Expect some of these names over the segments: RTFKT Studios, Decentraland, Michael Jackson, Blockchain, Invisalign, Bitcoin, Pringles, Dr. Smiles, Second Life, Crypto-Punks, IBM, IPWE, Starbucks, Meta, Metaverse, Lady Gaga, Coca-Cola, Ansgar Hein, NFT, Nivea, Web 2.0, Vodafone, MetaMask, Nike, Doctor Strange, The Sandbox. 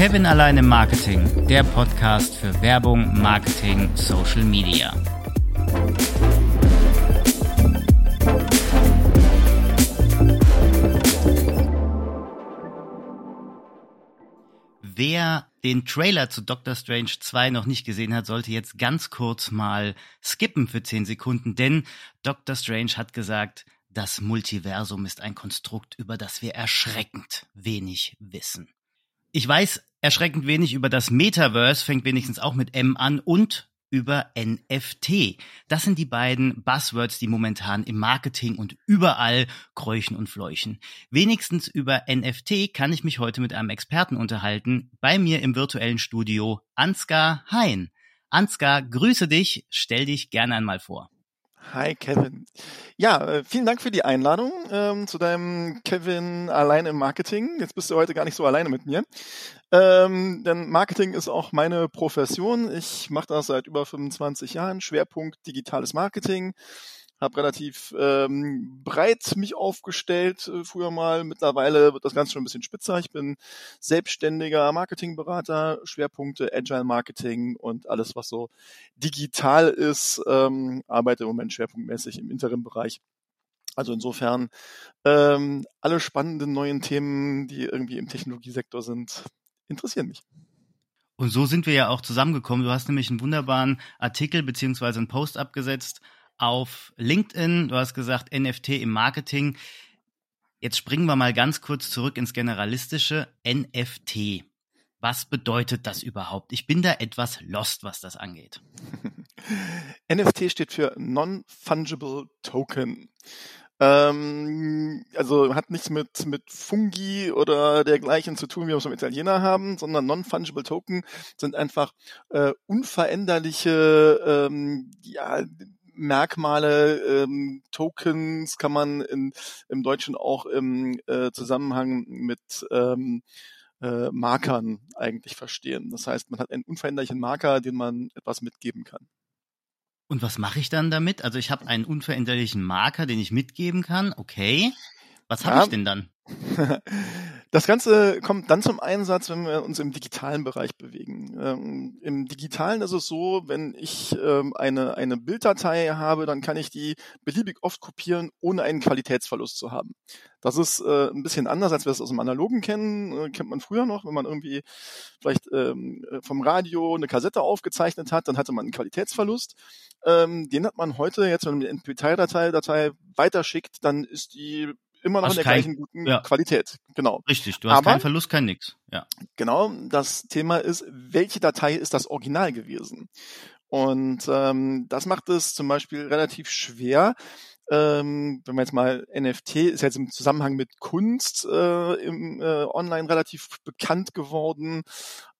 Kevin allein im Marketing, der Podcast für Werbung, Marketing, Social Media. Wer den Trailer zu Doctor Strange 2 noch nicht gesehen hat, sollte jetzt ganz kurz mal skippen für 10 Sekunden, denn Doctor Strange hat gesagt, das Multiversum ist ein Konstrukt, über das wir erschreckend wenig wissen. Ich weiß erschreckend wenig über das Metaverse, fängt wenigstens auch mit M an, und über NFT. Das sind die beiden Buzzwords, die momentan im Marketing und überall kräuchen und fleuchen. Wenigstens über NFT kann ich mich heute mit einem Experten unterhalten, bei mir im virtuellen Studio Ansgar Hein. Ansgar, grüße dich, stell dich gerne einmal vor. Hi Kevin. Ja, vielen Dank für die Einladung zu deinem Kevin allein im Marketing. Jetzt bist du heute gar nicht so alleine mit mir. Denn Marketing ist auch meine Profession. Ich mache das seit über 25 Jahren. Schwerpunkt digitales Marketing. Habe relativ breit mich aufgestellt früher mal. Mittlerweile wird das Ganze schon ein bisschen spitzer. Ich bin selbstständiger Marketingberater, Schwerpunkte Agile Marketing und alles, was so digital ist. Arbeite im Moment schwerpunktmäßig im Interim-Bereich. Also insofern alle spannenden neuen Themen, die irgendwie im Technologiesektor sind, interessieren mich. Und so sind wir ja auch zusammengekommen. Du hast nämlich einen wunderbaren Artikel bzw. einen Post abgesetzt auf LinkedIn, du hast gesagt, NFT im Marketing. Jetzt springen wir mal ganz kurz zurück ins Generalistische. NFT. Was bedeutet das überhaupt? Ich bin da etwas lost, was das angeht. NFT steht für Non-Fungible Token. Also hat nichts mit Fungi oder dergleichen zu tun, wie wir es im Italiener haben, sondern Non-Fungible Token sind einfach unveränderliche Merkmale, Tokens kann man im Deutschen auch im Zusammenhang mit Markern eigentlich verstehen. Das heißt, man hat einen unveränderlichen Marker, den man etwas mitgeben kann. Und was mache ich dann damit? Also ich habe einen unveränderlichen Marker, den ich mitgeben kann. Okay, was habe ich denn dann? Das Ganze kommt dann zum Einsatz, wenn wir uns im digitalen Bereich bewegen. Im Digitalen ist es so, wenn ich eine Bilddatei habe, dann kann ich die beliebig oft kopieren, ohne einen Qualitätsverlust zu haben. Das ist ein bisschen anders, als wir es aus dem Analogen kennen. Kennt man früher noch, wenn man irgendwie vielleicht vom Radio eine Kassette aufgezeichnet hat, dann hatte man einen Qualitätsverlust. Den hat man heute jetzt, wenn man eine MP3-Datei weiterschickt, dann ist die immer noch hast in der gleichen guten Qualität. Genau. Richtig, du hast keinen Verlust, kein Nix. Ja. Genau, das Thema ist, welche Datei ist das Original gewesen? Und das macht es zum Beispiel relativ schwer, wenn man jetzt mal NFT, ist jetzt im Zusammenhang mit Kunst online relativ bekannt geworden.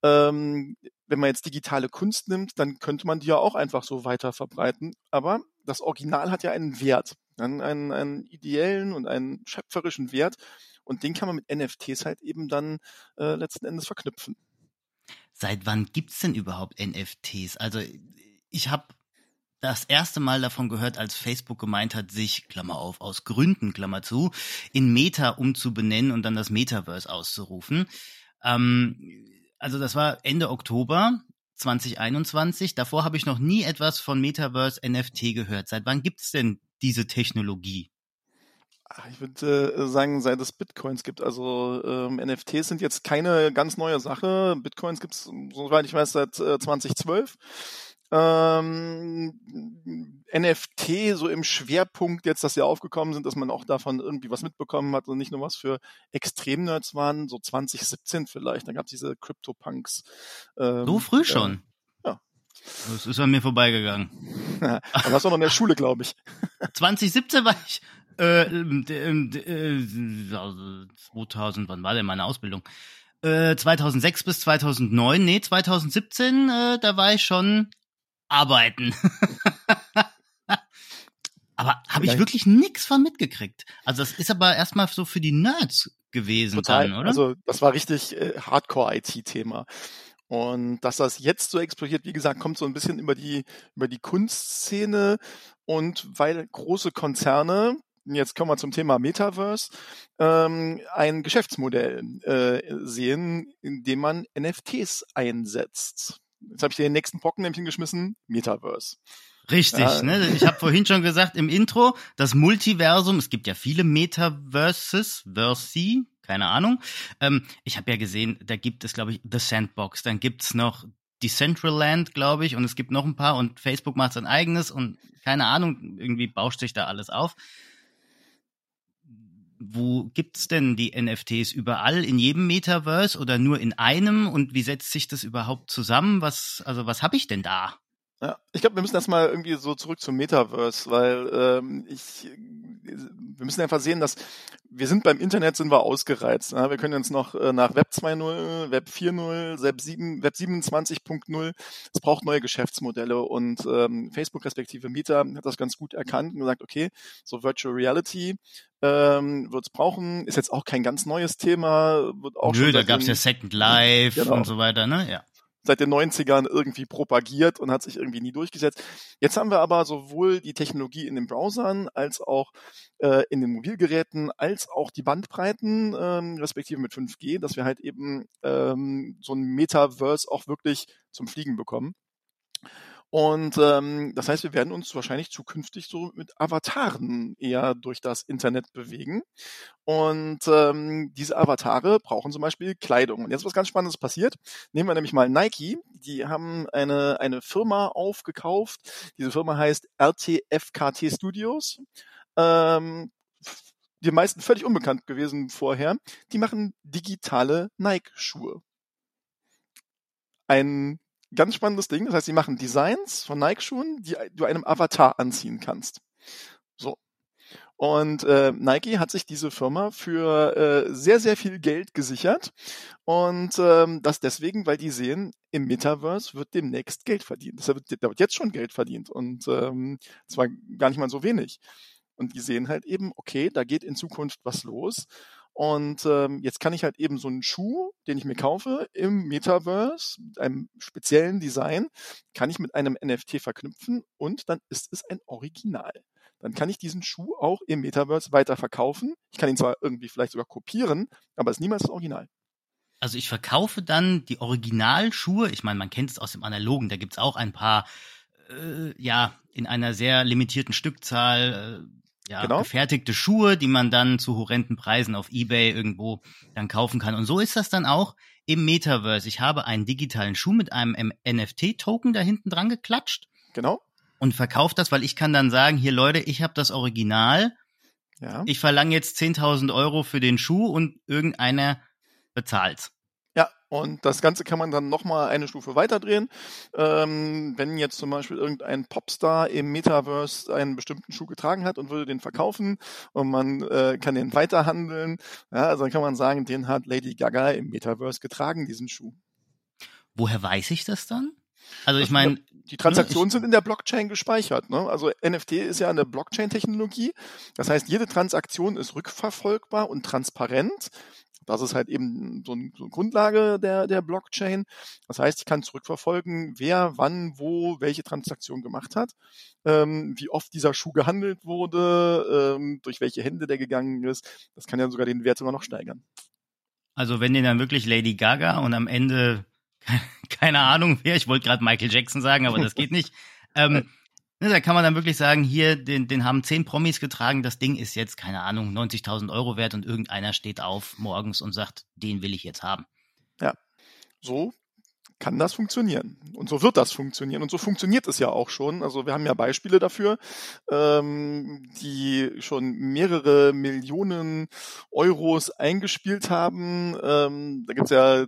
Wenn man jetzt digitale Kunst nimmt, dann könnte man die ja auch einfach so weiter verbreiten. Aber das Original hat ja einen Wert, einen ideellen und einen schöpferischen Wert, und den kann man mit NFTs halt eben dann letzten Endes verknüpfen. Seit wann gibt es denn überhaupt NFTs? Also ich habe das erste Mal davon gehört, als Facebook gemeint hat, sich, Klammer auf, aus Gründen, Klammer zu, in Meta umzubenennen und dann das Metaverse auszurufen. Also das war Ende Oktober 2021. Davor habe ich noch nie etwas von Metaverse NFT gehört. Seit wann gibt es denn diese Technologie? Ich würde sagen, seit es Bitcoins gibt. Also NFTs sind jetzt keine ganz neue Sache. Bitcoins gibt es, soweit ich weiß, seit 2012. NFT so im Schwerpunkt jetzt, dass sie aufgekommen sind, dass man auch davon irgendwie was mitbekommen hat und nicht nur was für Extremnerds waren, so 2017 vielleicht, da gab es diese Crypto-Punks. So früh schon? Ja. Das ist an mir vorbeigegangen. Ja, aber warst du noch in der Schule, glaube ich. 2017 war ich 2000, wann war denn meine Ausbildung? 2006 bis 2009, 2017, da war ich schon arbeiten. Aber habe ich wirklich nichts von mitgekriegt. Also das ist aber erstmal so für die Nerds gewesen. Total. Dann, oder? Also das war richtig Hardcore-IT-Thema. Und dass das jetzt so explodiert, wie gesagt, kommt so ein bisschen über die Kunstszene, und weil große Konzerne jetzt kommen wir zum Thema Metaverse, ein Geschäftsmodell sehen, in dem man NFTs einsetzt. Jetzt habe ich dir den nächsten Pocken-Nämpchen geschmissen, Metaverse. Richtig, ja. Ne? Ich habe vorhin schon gesagt im Intro, das Multiversum, es gibt ja viele Metaverses, Versi, keine Ahnung. Ich habe ja gesehen, da gibt es, glaube ich, The Sandbox, dann gibt es noch Decentraland, glaube ich, und es gibt noch ein paar und Facebook macht sein eigenes und keine Ahnung, irgendwie bauscht sich da alles auf. Wo gibt's denn die NFTs? Überall, in jedem Metaverse oder nur in einem? Und wie setzt sich das überhaupt zusammen? Was habe ich denn da? Ja, ich glaube, wir müssen erstmal irgendwie so zurück zum Metaverse, weil wir müssen einfach sehen, dass wir sind beim Internet, sind wir ausgereizt. Ja? Wir können uns noch nach Web 2.0, Web 4.0, Web 27.0, es braucht neue Geschäftsmodelle und Facebook respektive Meta hat das ganz gut erkannt und gesagt, okay, so Virtual Reality wird es brauchen, ist jetzt auch kein ganz neues Thema. Wird auch schon da gab es ja Second Life und so weiter, ne? Ja. Seit den 90ern irgendwie propagiert und hat sich irgendwie nie durchgesetzt. Jetzt haben wir aber sowohl die Technologie in den Browsern als auch in den Mobilgeräten, als auch die Bandbreiten, respektive mit 5G, dass wir halt eben so ein Metaverse auch wirklich zum Fliegen bekommen. Und das heißt, wir werden uns wahrscheinlich zukünftig so mit Avataren eher durch das Internet bewegen. Und diese Avatare brauchen zum Beispiel Kleidung. Und jetzt ist was ganz Spannendes passiert. Nehmen wir nämlich mal Nike. Die haben eine Firma aufgekauft. Diese Firma heißt RTFKT Studios. Die meisten völlig unbekannt gewesen vorher. Die machen digitale Nike-Schuhe. Ein ganz spannendes Ding. Das heißt, sie machen Designs von Nike-Schuhen, die du einem Avatar anziehen kannst. So. Und Nike hat sich diese Firma für sehr, sehr viel Geld gesichert. Und das deswegen, weil die sehen, im Metaverse wird demnächst Geld verdient. Da wird jetzt schon Geld verdient. Und zwar gar nicht mal so wenig. Und die sehen halt eben, okay, da geht in Zukunft was los. Und jetzt kann ich halt eben so einen Schuh, den ich mir kaufe, im Metaverse, einem speziellen Design, kann ich mit einem NFT verknüpfen und dann ist es ein Original. Dann kann ich diesen Schuh auch im Metaverse weiterverkaufen. Ich kann ihn zwar irgendwie vielleicht sogar kopieren, aber es ist niemals das Original. Also ich verkaufe dann die Originalschuhe. Ich meine, man kennt es aus dem Analogen, da gibt es auch ein paar, in einer sehr limitierten Stückzahl, gefertigte Schuhe, die man dann zu horrenden Preisen auf eBay irgendwo dann kaufen kann. Und so ist das dann auch im Metaverse. Ich habe einen digitalen Schuh mit einem NFT-Token da hinten dran geklatscht. Genau. Und verkaufe das, weil ich kann dann sagen, hier Leute, ich habe das Original. Ja. Ich verlange jetzt 10.000 Euro für den Schuh und irgendeiner bezahlt's. Ja, und das Ganze kann man dann nochmal eine Stufe weiterdrehen. Wenn jetzt zum Beispiel irgendein Popstar im Metaverse einen bestimmten Schuh getragen hat und würde den verkaufen und man kann den weiterhandeln, ja, also dann kann man sagen, den hat Lady Gaga im Metaverse getragen, diesen Schuh. Woher weiß ich das dann? Also ich meine, die Transaktionen sind in der Blockchain gespeichert. Ne? Also NFT ist ja eine Blockchain-Technologie. Das heißt, jede Transaktion ist rückverfolgbar und transparent. Das ist halt eben so eine Grundlage der Blockchain. Das heißt, ich kann zurückverfolgen, wer, wann, wo, welche Transaktion gemacht hat, wie oft dieser Schuh gehandelt wurde, durch welche Hände der gegangen ist. Das kann ja sogar den Wert sogar noch steigern. Also wenn den dann wirklich Lady Gaga und am Ende... Keine Ahnung wer, ich wollte gerade Michael Jackson sagen, aber das geht nicht. Da kann man dann wirklich sagen, hier, den haben 10 Promis getragen, das Ding ist jetzt, keine Ahnung, 90.000 Euro wert und irgendeiner steht auf morgens und sagt, den will ich jetzt haben. Ja, so kann das funktionieren. Und so wird das funktionieren. Und so funktioniert es ja auch schon. Also wir haben ja Beispiele dafür, die schon mehrere Millionen Euros eingespielt haben. Da gibt's ja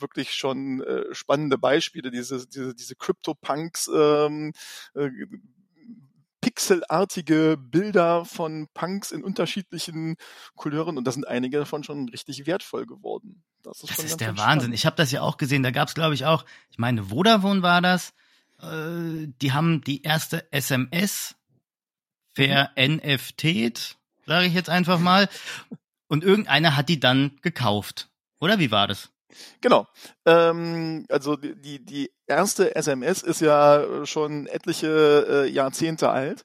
wirklich schon spannende Beispiele, diese Crypto-Punks, pixelartige Bilder von Punks in unterschiedlichen Couleuren und da sind einige davon schon richtig wertvoll geworden. Das ist der Wahnsinn. Ich habe das ja auch gesehen, da gab es glaube ich auch, ich meine Vodafone war das, die haben die erste SMS ver-NFT'd, sage ich jetzt einfach mal, und irgendeiner hat die dann gekauft. Oder wie war das? Genau. Also die erste SMS ist ja schon etliche Jahrzehnte alt.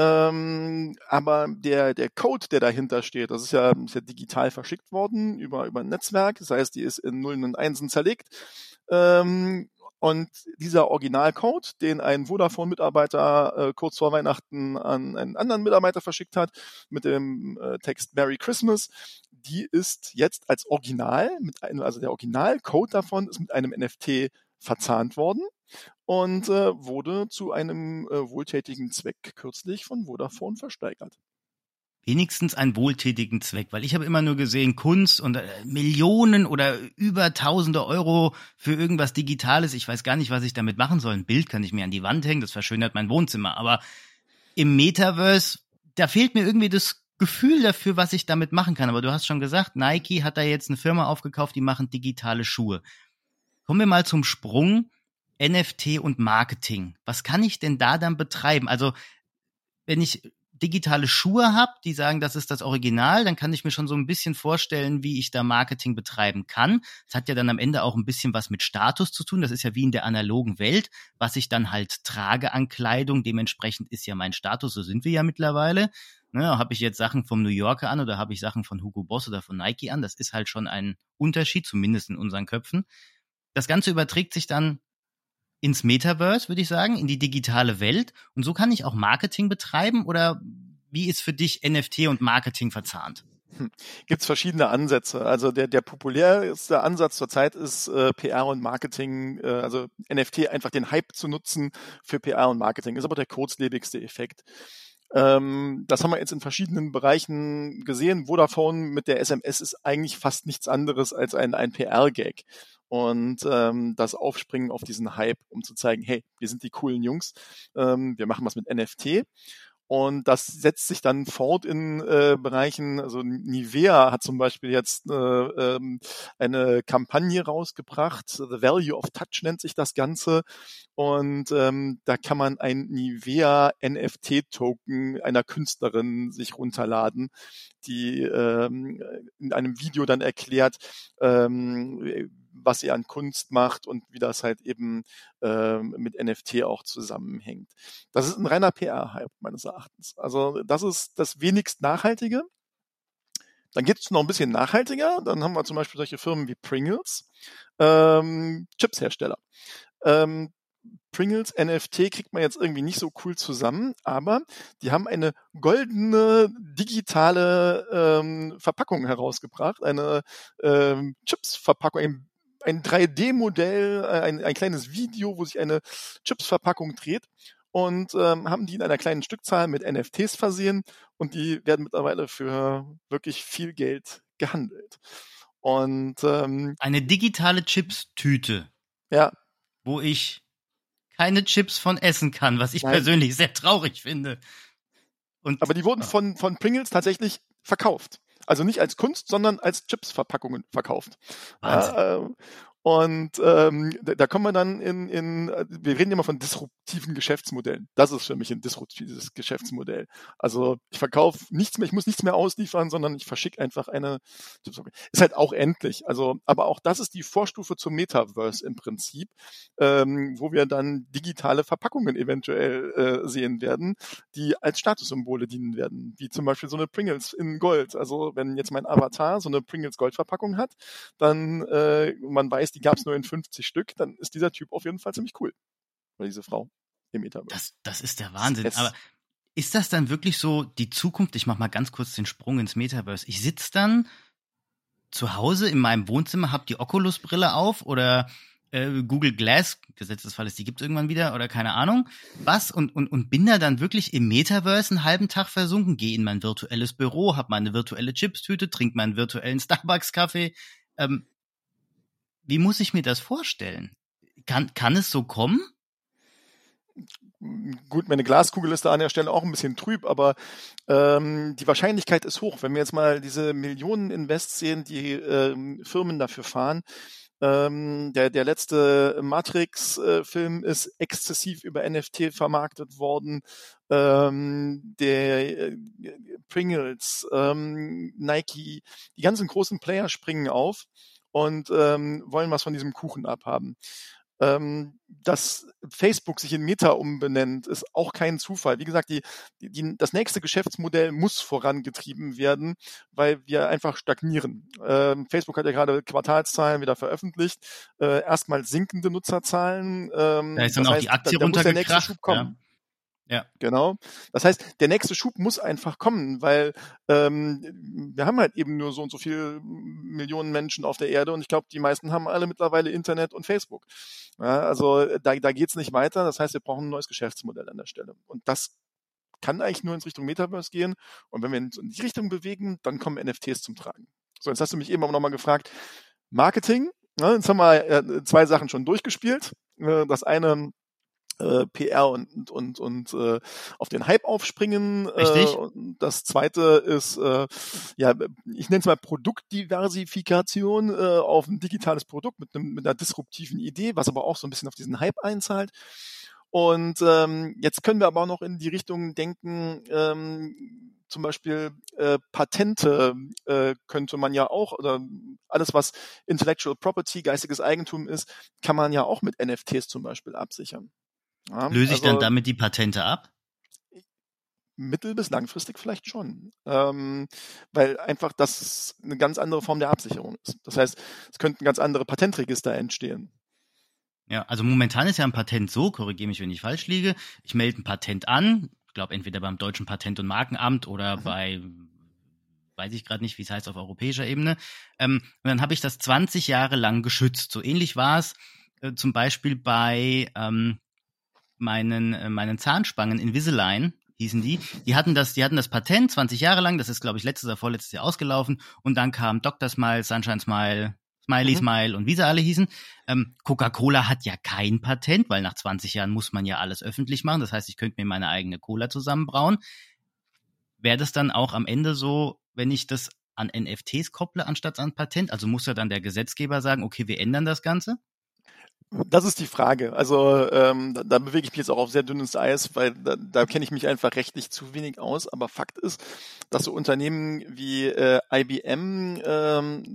Aber der Code, der dahinter steht, das ist ja digital verschickt worden über ein Netzwerk. Das heißt, die ist in Nullen und Einsen zerlegt. Und dieser Originalcode, den ein Vodafone-Mitarbeiter kurz vor Weihnachten an einen anderen Mitarbeiter verschickt hat, mit dem Text Merry Christmas, die ist jetzt als Original, also der Originalcode davon ist mit einem NFT verzahnt worden und wurde zu einem wohltätigen Zweck kürzlich von Vodafone versteigert. Wenigstens einen wohltätigen Zweck, weil ich habe immer nur gesehen, Kunst und Millionen oder über Tausende Euro für irgendwas Digitales. Ich weiß gar nicht, was ich damit machen soll. Ein Bild kann ich mir an die Wand hängen, das verschönert mein Wohnzimmer. Aber im Metaverse, da fehlt mir irgendwie das Gefühl dafür, was ich damit machen kann. Aber du hast schon gesagt, Nike hat da jetzt eine Firma aufgekauft, die machen digitale Schuhe. Kommen wir mal zum Sprung NFT und Marketing. Was kann ich denn da dann betreiben? Also wenn ich digitale Schuhe habe, die sagen, das ist das Original, dann kann ich mir schon so ein bisschen vorstellen, wie ich da Marketing betreiben kann. Das hat ja dann am Ende auch ein bisschen was mit Status zu tun. Das ist ja wie in der analogen Welt, was ich dann halt trage an Kleidung. Dementsprechend ist ja mein Status, so sind wir ja mittlerweile. Ne, habe ich jetzt Sachen vom New Yorker an oder habe ich Sachen von Hugo Boss oder von Nike an? Das ist halt schon ein Unterschied, zumindest in unseren Köpfen. Das Ganze überträgt sich dann ins Metaverse, würde ich sagen, in die digitale Welt. Und so kann ich auch Marketing betreiben? Oder wie ist für dich NFT und Marketing verzahnt? Gibt es verschiedene Ansätze. Also der populärste Ansatz zurzeit ist PR und Marketing, also NFT einfach den Hype zu nutzen für PR und Marketing. Ist aber der kurzlebigste Effekt. Das haben wir jetzt in verschiedenen Bereichen gesehen. Vodafone mit der SMS ist eigentlich fast nichts anderes als ein PR-Gag. Und das Aufspringen auf diesen Hype, um zu zeigen, hey, wir sind die coolen Jungs, wir machen was mit NFT. Und das setzt sich dann fort in Bereichen, also Nivea hat zum Beispiel jetzt eine Kampagne rausgebracht, The Value of Touch nennt sich das Ganze. Und da kann man ein Nivea-NFT-Token einer Künstlerin sich runterladen, die in einem Video dann erklärt, was ihr an Kunst macht und wie das halt eben mit NFT auch zusammenhängt. Das ist ein reiner PR-Hype meines Erachtens. Also das ist das wenigst Nachhaltige. Dann gibt es noch ein bisschen nachhaltiger. Dann haben wir zum Beispiel solche Firmen wie Pringles, Chipshersteller. Pringles, NFT kriegt man jetzt irgendwie nicht so cool zusammen, aber die haben eine goldene digitale Verpackung herausgebracht, eine Chips-Verpackung, ein 3D-Modell, ein kleines Video, wo sich eine Chips-Verpackung dreht und haben die in einer kleinen Stückzahl mit NFTs versehen und die werden mittlerweile für wirklich viel Geld gehandelt. Und eine digitale Chips-Tüte, ja, wo ich keine Chips von essen kann, was ich persönlich sehr traurig finde. Aber die wurden von Pringles tatsächlich verkauft. Also nicht als Kunst, sondern als Chips-Verpackungen verkauft. Und da kommen wir dann wir reden immer von disruptiven Geschäftsmodellen. Das ist für mich ein disruptives Geschäftsmodell. Also ich verkaufe nichts mehr, ich muss nichts mehr ausliefern, sondern ich verschicke einfach eine. Ist halt auch endlich. Also, aber auch das ist die Vorstufe zum Metaverse im Prinzip, wo wir dann digitale Verpackungen eventuell sehen werden, die als Statussymbole dienen werden, wie zum Beispiel so eine Pringles in Gold. Also wenn jetzt mein Avatar so eine Pringles Goldverpackung hat, dann man weiß, die gab es nur in 50 Stück, dann ist dieser Typ auf jeden Fall ziemlich cool. Oder diese Frau im Metaverse. Das ist der Wahnsinn. Aber ist das dann wirklich so die Zukunft? Ich mache mal ganz kurz den Sprung ins Metaverse. Ich sitze dann zu Hause in meinem Wohnzimmer, habe die Oculus-Brille auf oder Google Glass, Gesetzesfalles, die gibt es irgendwann wieder oder keine Ahnung. Was? Und bin da dann wirklich im Metaverse einen halben Tag versunken, gehe in mein virtuelles Büro, habe meine virtuelle Chips-Tüte, trinke meinen virtuellen Starbucks-Kaffee. Wie muss ich mir das vorstellen? Kann es so kommen? Gut, meine Glaskugel ist da an der Stelle auch ein bisschen trüb, aber die Wahrscheinlichkeit ist hoch. Wenn wir jetzt mal diese Millionen Invests sehen, die Firmen dafür fahren, der letzte Matrix-Film ist exzessiv über NFT vermarktet worden. Der Pringles, Nike, die ganzen großen Player springen auf und wollen was von diesem Kuchen abhaben. Dass Facebook sich in Meta umbenennt, ist auch kein Zufall. Wie gesagt, das nächste Geschäftsmodell muss vorangetrieben werden, weil wir einfach stagnieren. Facebook hat ja gerade Quartalszahlen wieder veröffentlicht. Erstmal sinkende Nutzerzahlen. Da ist dann auch die Aktie runtergekracht. Ja, genau. Das heißt, der nächste Schub muss einfach kommen, weil wir haben halt eben nur so und so viele Millionen Menschen auf der Erde und ich glaube, die meisten haben alle mittlerweile Internet und Facebook. Ja, also da geht's nicht weiter. Das heißt, wir brauchen ein neues Geschäftsmodell an der Stelle. Und das kann eigentlich nur in Richtung Metaverse gehen. Und wenn wir uns in die Richtung bewegen, dann kommen NFTs zum Tragen. So, jetzt hast du mich eben auch nochmal gefragt, Marketing. Ne? Jetzt haben wir zwei Sachen schon durchgespielt. Das eine PR und auf den Hype aufspringen. Richtig. Das zweite ist, ich nenne es mal Produktdiversifikation auf ein digitales Produkt mit einer disruptiven Idee, was aber auch so ein bisschen auf diesen Hype einzahlt. Und jetzt können wir aber auch noch in die Richtung denken, zum Beispiel Patente könnte man ja auch, oder alles, was Intellectual Property, geistiges Eigentum ist, kann man ja auch mit NFTs zum Beispiel absichern. Ja, löse ich dann damit die Patente ab? Mittel- bis langfristig vielleicht schon. Weil einfach das eine ganz andere Form der Absicherung ist. Das heißt, es könnten ganz andere Patentregister entstehen. Ja, also momentan ist ja ein Patent so, korrigiere mich, wenn ich falsch liege, ich melde ein Patent an, ich glaube entweder beim Deutschen Patent- und Markenamt oder bei, weiß ich gerade nicht, wie es heißt, auf europäischer Ebene. Und dann habe ich das 20 Jahre lang geschützt. So ähnlich war es zum Beispiel bei meinen Zahnspangen, Invisalign hießen die. Die hatten das Patent 20 Jahre lang, das ist, glaube ich, letztes oder vorletztes Jahr ausgelaufen und dann kam Dr. Smiles, Sunshine Smile, Smiley Smile und wie sie alle hießen. Coca-Cola hat ja kein Patent, weil nach 20 Jahren muss man ja alles öffentlich machen, das heißt, ich könnte mir meine eigene Cola zusammenbrauen. Wäre das dann auch am Ende so, wenn ich das an NFTs kopple, anstatt an Patent? Also muss ja dann der Gesetzgeber sagen, okay, wir ändern das Ganze? Das ist die Frage. Also da bewege ich mich jetzt auch auf sehr dünnes Eis, weil da kenne ich mich einfach rechtlich zu wenig aus. Aber Fakt ist, dass so Unternehmen wie IBM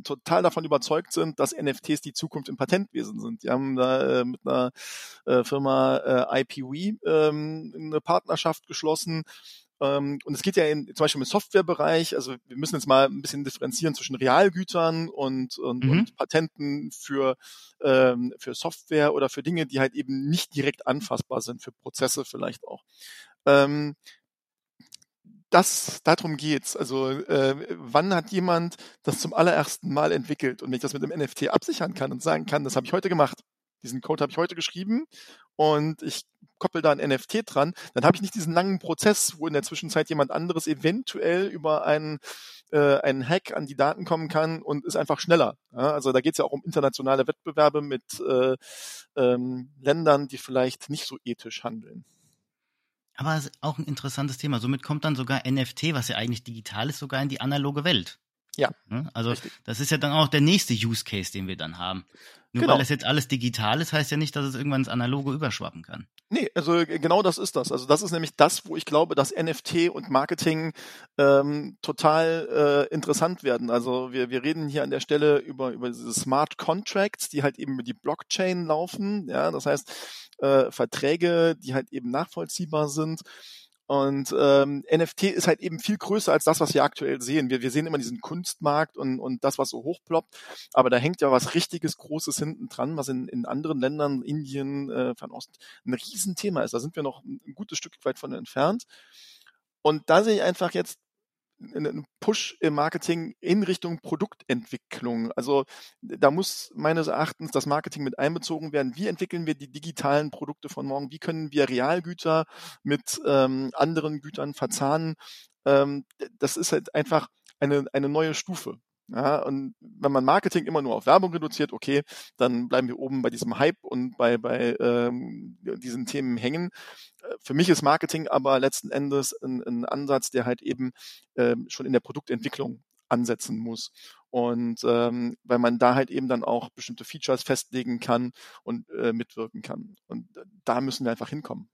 total davon überzeugt sind, dass NFTs die Zukunft im Patentwesen sind. Die haben da mit einer Firma IPWE eine Partnerschaft geschlossen. Und es geht ja zum Beispiel im Softwarebereich, also wir müssen jetzt mal ein bisschen differenzieren zwischen Realgütern und Patenten für Software oder für Dinge, die halt eben nicht direkt anfassbar sind, für Prozesse vielleicht auch. Darum geht's. Also wann hat jemand das zum allerersten Mal entwickelt? Und wenn ich das mit einem NFT absichern kann und sagen kann, das habe ich heute gemacht, diesen Code habe ich heute geschrieben und ich koppel da ein NFT dran, dann habe ich nicht diesen langen Prozess, wo in der Zwischenzeit jemand anderes eventuell über einen Hack an die Daten kommen kann und ist einfach schneller. Ja, also da geht es ja auch um internationale Wettbewerbe mit Ländern, die vielleicht nicht so ethisch handeln. Aber es ist auch ein interessantes Thema. Somit kommt dann sogar NFT, was ja eigentlich digital ist, sogar in die analoge Welt. Ja. Also richtig. Das ist ja dann auch der nächste Use Case, den wir dann haben. Nur genau. Weil das jetzt alles digital ist, heißt ja nicht, dass es irgendwann ins Analoge überschwappen kann. Nee, also genau das ist das. Also das ist nämlich das, wo ich glaube, dass NFT und Marketing total interessant werden. Also wir reden hier an der Stelle über diese Smart Contracts, die halt eben über die Blockchain laufen. Ja, das heißt Verträge, die halt eben nachvollziehbar sind. Und NFT ist halt eben viel größer als das, was wir aktuell sehen. Wir sehen immer diesen Kunstmarkt und das, was so hochploppt, aber da hängt ja was richtiges Großes hinten dran, was in anderen Ländern, Indien, Fernost, ein Riesenthema ist. Da sind wir noch ein gutes Stück weit von entfernt. Und da sehe ich einfach jetzt einen Push im Marketing in Richtung Produktentwicklung. Also da muss meines Erachtens das Marketing mit einbezogen werden. Wie entwickeln wir die digitalen Produkte von morgen? Wie können wir Realgüter mit anderen Gütern verzahnen? Das ist halt einfach eine neue Stufe. Ja, und wenn man Marketing immer nur auf Werbung reduziert, okay, dann bleiben wir oben bei diesem Hype und bei diesen Themen hängen. Für mich ist Marketing aber letzten Endes ein Ansatz, der halt eben schon in der Produktentwicklung ansetzen muss. Und weil man da halt eben dann auch bestimmte Features festlegen kann und mitwirken kann. Und da müssen wir einfach hinkommen.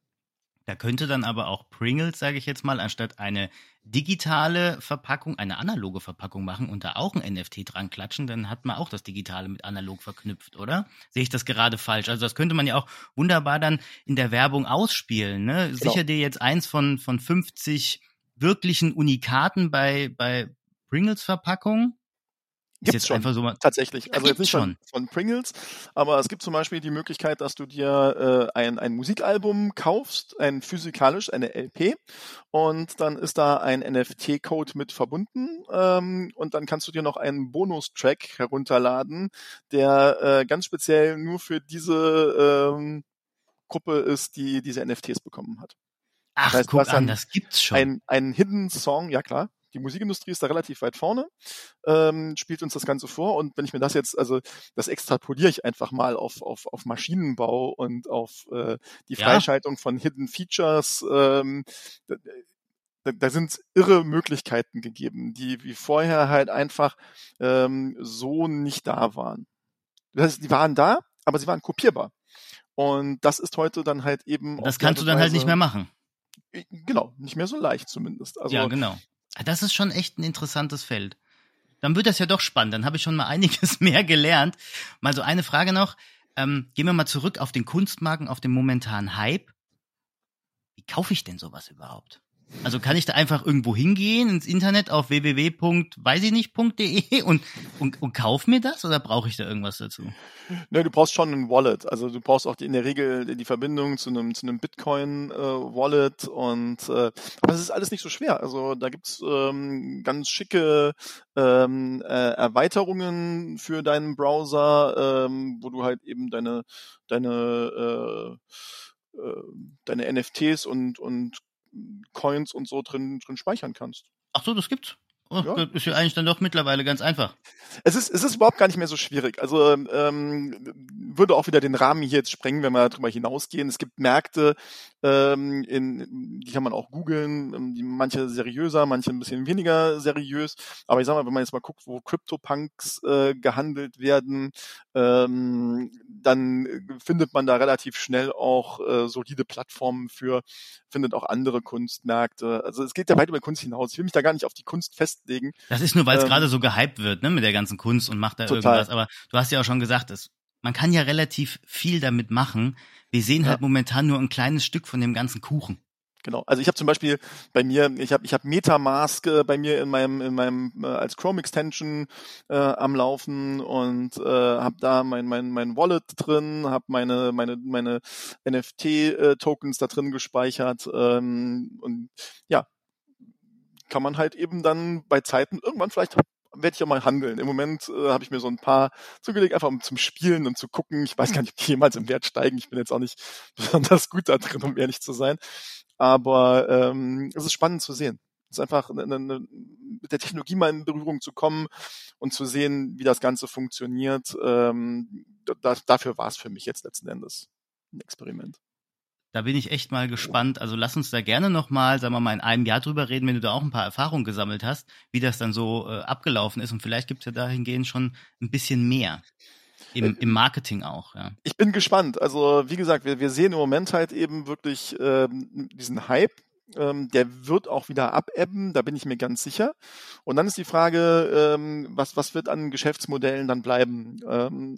Da könnte dann aber auch Pringles, sage ich jetzt mal, anstatt eine digitale Verpackung, eine analoge Verpackung machen und da auch ein NFT dran klatschen, dann hat man auch das Digitale mit analog verknüpft, oder? Sehe ich das gerade falsch? Also das könnte man ja auch wunderbar dann in der Werbung ausspielen, ne? Genau. Sicher dir jetzt eins von 50 wirklichen Unikaten bei Pringles-Verpackungen? Gibt es schon, einfach so tatsächlich. Also jetzt nicht von Pringles, aber es gibt zum Beispiel die Möglichkeit, dass du dir ein Musikalbum kaufst, ein physikalisch, eine LP, und dann ist da ein NFT-Code mit verbunden, und dann kannst du dir noch einen Bonustrack herunterladen, der ganz speziell nur für diese Gruppe ist, die diese NFTs bekommen hat. Ach, das heißt, guck an, das gibt's schon. Ein Hidden Song, ja klar. Die Musikindustrie ist da relativ weit vorne, spielt uns das Ganze vor. Und wenn ich mir das jetzt, also das extrapoliere ich einfach mal auf Maschinenbau und auf die Freischaltung von Hidden Features. Da sind irre Möglichkeiten gegeben, die wie vorher halt einfach so nicht da waren. Das heißt, die waren da, aber sie waren kopierbar. Und das ist heute dann halt eben... Das kannst du dann halt nicht mehr machen. Genau, nicht mehr so leicht zumindest. Also, ja, genau. Das ist schon echt ein interessantes Feld. Dann wird das ja doch spannend. Dann habe ich schon mal einiges mehr gelernt. Mal so eine Frage noch. Gehen wir mal zurück auf den Kunstmarkt, auf den momentanen Hype. Wie kaufe ich denn sowas überhaupt? Also kann ich da einfach irgendwo hingehen, ins Internet auf www.weißichnicht.de und kauf mir das, oder brauche ich da irgendwas dazu? Ne, du brauchst schon ein Wallet. Also du brauchst auch in der Regel die Verbindung zu einem Bitcoin-Wallet, und aber es ist alles nicht so schwer. Also da gibt's ganz schicke Erweiterungen für deinen Browser, wo du halt eben deine NFTs und Coins und so drin speichern kannst. Ach so, das gibt's? Oh, ja. Das ist ja eigentlich dann doch mittlerweile ganz einfach. Es ist überhaupt gar nicht mehr so schwierig. Also würde auch wieder den Rahmen hier jetzt sprengen, wenn wir darüber hinausgehen. Es gibt Märkte, die kann man auch googeln, manche seriöser, manche ein bisschen weniger seriös. Aber ich sag mal, wenn man jetzt mal guckt, wo Crypto-Punks gehandelt werden, dann findet man da relativ schnell auch solide Plattformen für, findet auch andere Kunstmärkte. Also es geht ja weit über Kunst hinaus. Ich will mich da gar nicht auf die Kunst festlegen. Das ist nur, weil es gerade so gehypt wird, ne, mit der ganzen Kunst, und macht da total irgendwas. Aber du hast ja auch schon gesagt, man kann ja relativ viel damit machen. Wir sehen halt momentan nur ein kleines Stück von dem ganzen Kuchen. Genau. Also ich habe zum Beispiel bei mir, ich habe MetaMask bei mir in meinem als Chrome Extension am Laufen, und habe da mein Wallet drin, habe meine NFT Tokens da drin gespeichert, und ja, kann man halt eben dann bei Zeiten, irgendwann vielleicht werde ich ja mal handeln. Im Moment habe ich mir so ein paar zugelegt, einfach um zum Spielen und zu gucken. Ich weiß gar nicht, ob die jemals im Wert steigen. Ich bin jetzt auch nicht besonders gut da drin, um ehrlich zu sein. Aber es ist spannend zu sehen. Es ist einfach mit der Technologie mal in Berührung zu kommen und zu sehen, wie das Ganze funktioniert. Dafür war es für mich jetzt letzten Endes ein Experiment. Da bin ich echt mal gespannt. Also lass uns da gerne nochmal, sagen wir mal, in einem Jahr drüber reden, wenn du da auch ein paar Erfahrungen gesammelt hast, wie das dann so abgelaufen ist. Und vielleicht gibt's ja dahingehend schon ein bisschen mehr. Im Marketing auch, ja. Ich bin gespannt. Also wie gesagt, wir sehen im Moment halt eben wirklich diesen Hype. Der wird auch wieder abebben, da bin ich mir ganz sicher. Und dann ist die Frage, was wird an Geschäftsmodellen dann bleiben?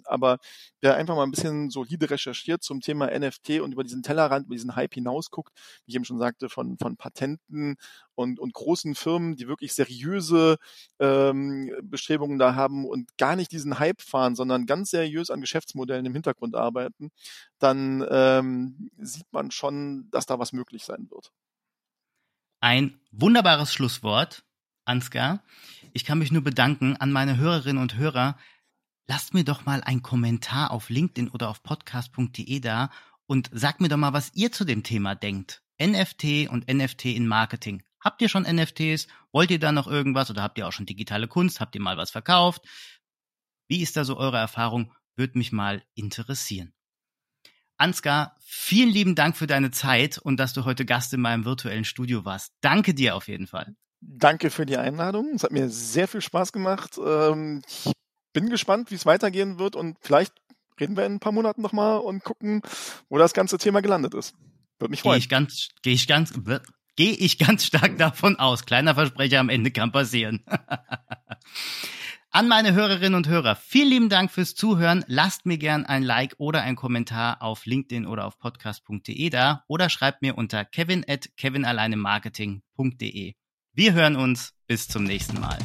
Aber wer einfach mal ein bisschen solide recherchiert zum Thema NFT und über diesen Tellerrand, über diesen Hype hinausguckt, wie ich eben schon sagte, von Patenten und großen Firmen, die wirklich seriöse Bestrebungen da haben und gar nicht diesen Hype fahren, sondern ganz seriös an Geschäftsmodellen im Hintergrund arbeiten, dann sieht man schon, dass da was möglich sein wird. Ein wunderbares Schlusswort, Ansgar. Ich kann mich nur bedanken an meine Hörerinnen und Hörer. Lasst mir doch mal einen Kommentar auf LinkedIn oder auf podcast.de da und sagt mir doch mal, was ihr zu dem Thema denkt. NFT und NFT in Marketing. Habt ihr schon NFTs? Wollt ihr da noch irgendwas? Oder habt ihr auch schon digitale Kunst? Habt ihr mal was verkauft? Wie ist da so eure Erfahrung? Würde mich mal interessieren. Ansgar, vielen lieben Dank für deine Zeit und dass du heute Gast in meinem virtuellen Studio warst. Danke dir auf jeden Fall. Danke für die Einladung. Es hat mir sehr viel Spaß gemacht. Ich bin gespannt, wie es weitergehen wird, und vielleicht reden wir in ein paar Monaten nochmal und gucken, wo das ganze Thema gelandet ist. Würde mich freuen. Gehe ich ganz stark davon aus. Kleiner Versprecher am Ende kann passieren. An meine Hörerinnen und Hörer, vielen lieben Dank fürs Zuhören. Lasst mir gern ein Like oder einen Kommentar auf LinkedIn oder auf podcast.de da oder schreibt mir unter kevin@kevinalleinemarketing.de. Wir hören uns. Bis zum nächsten Mal.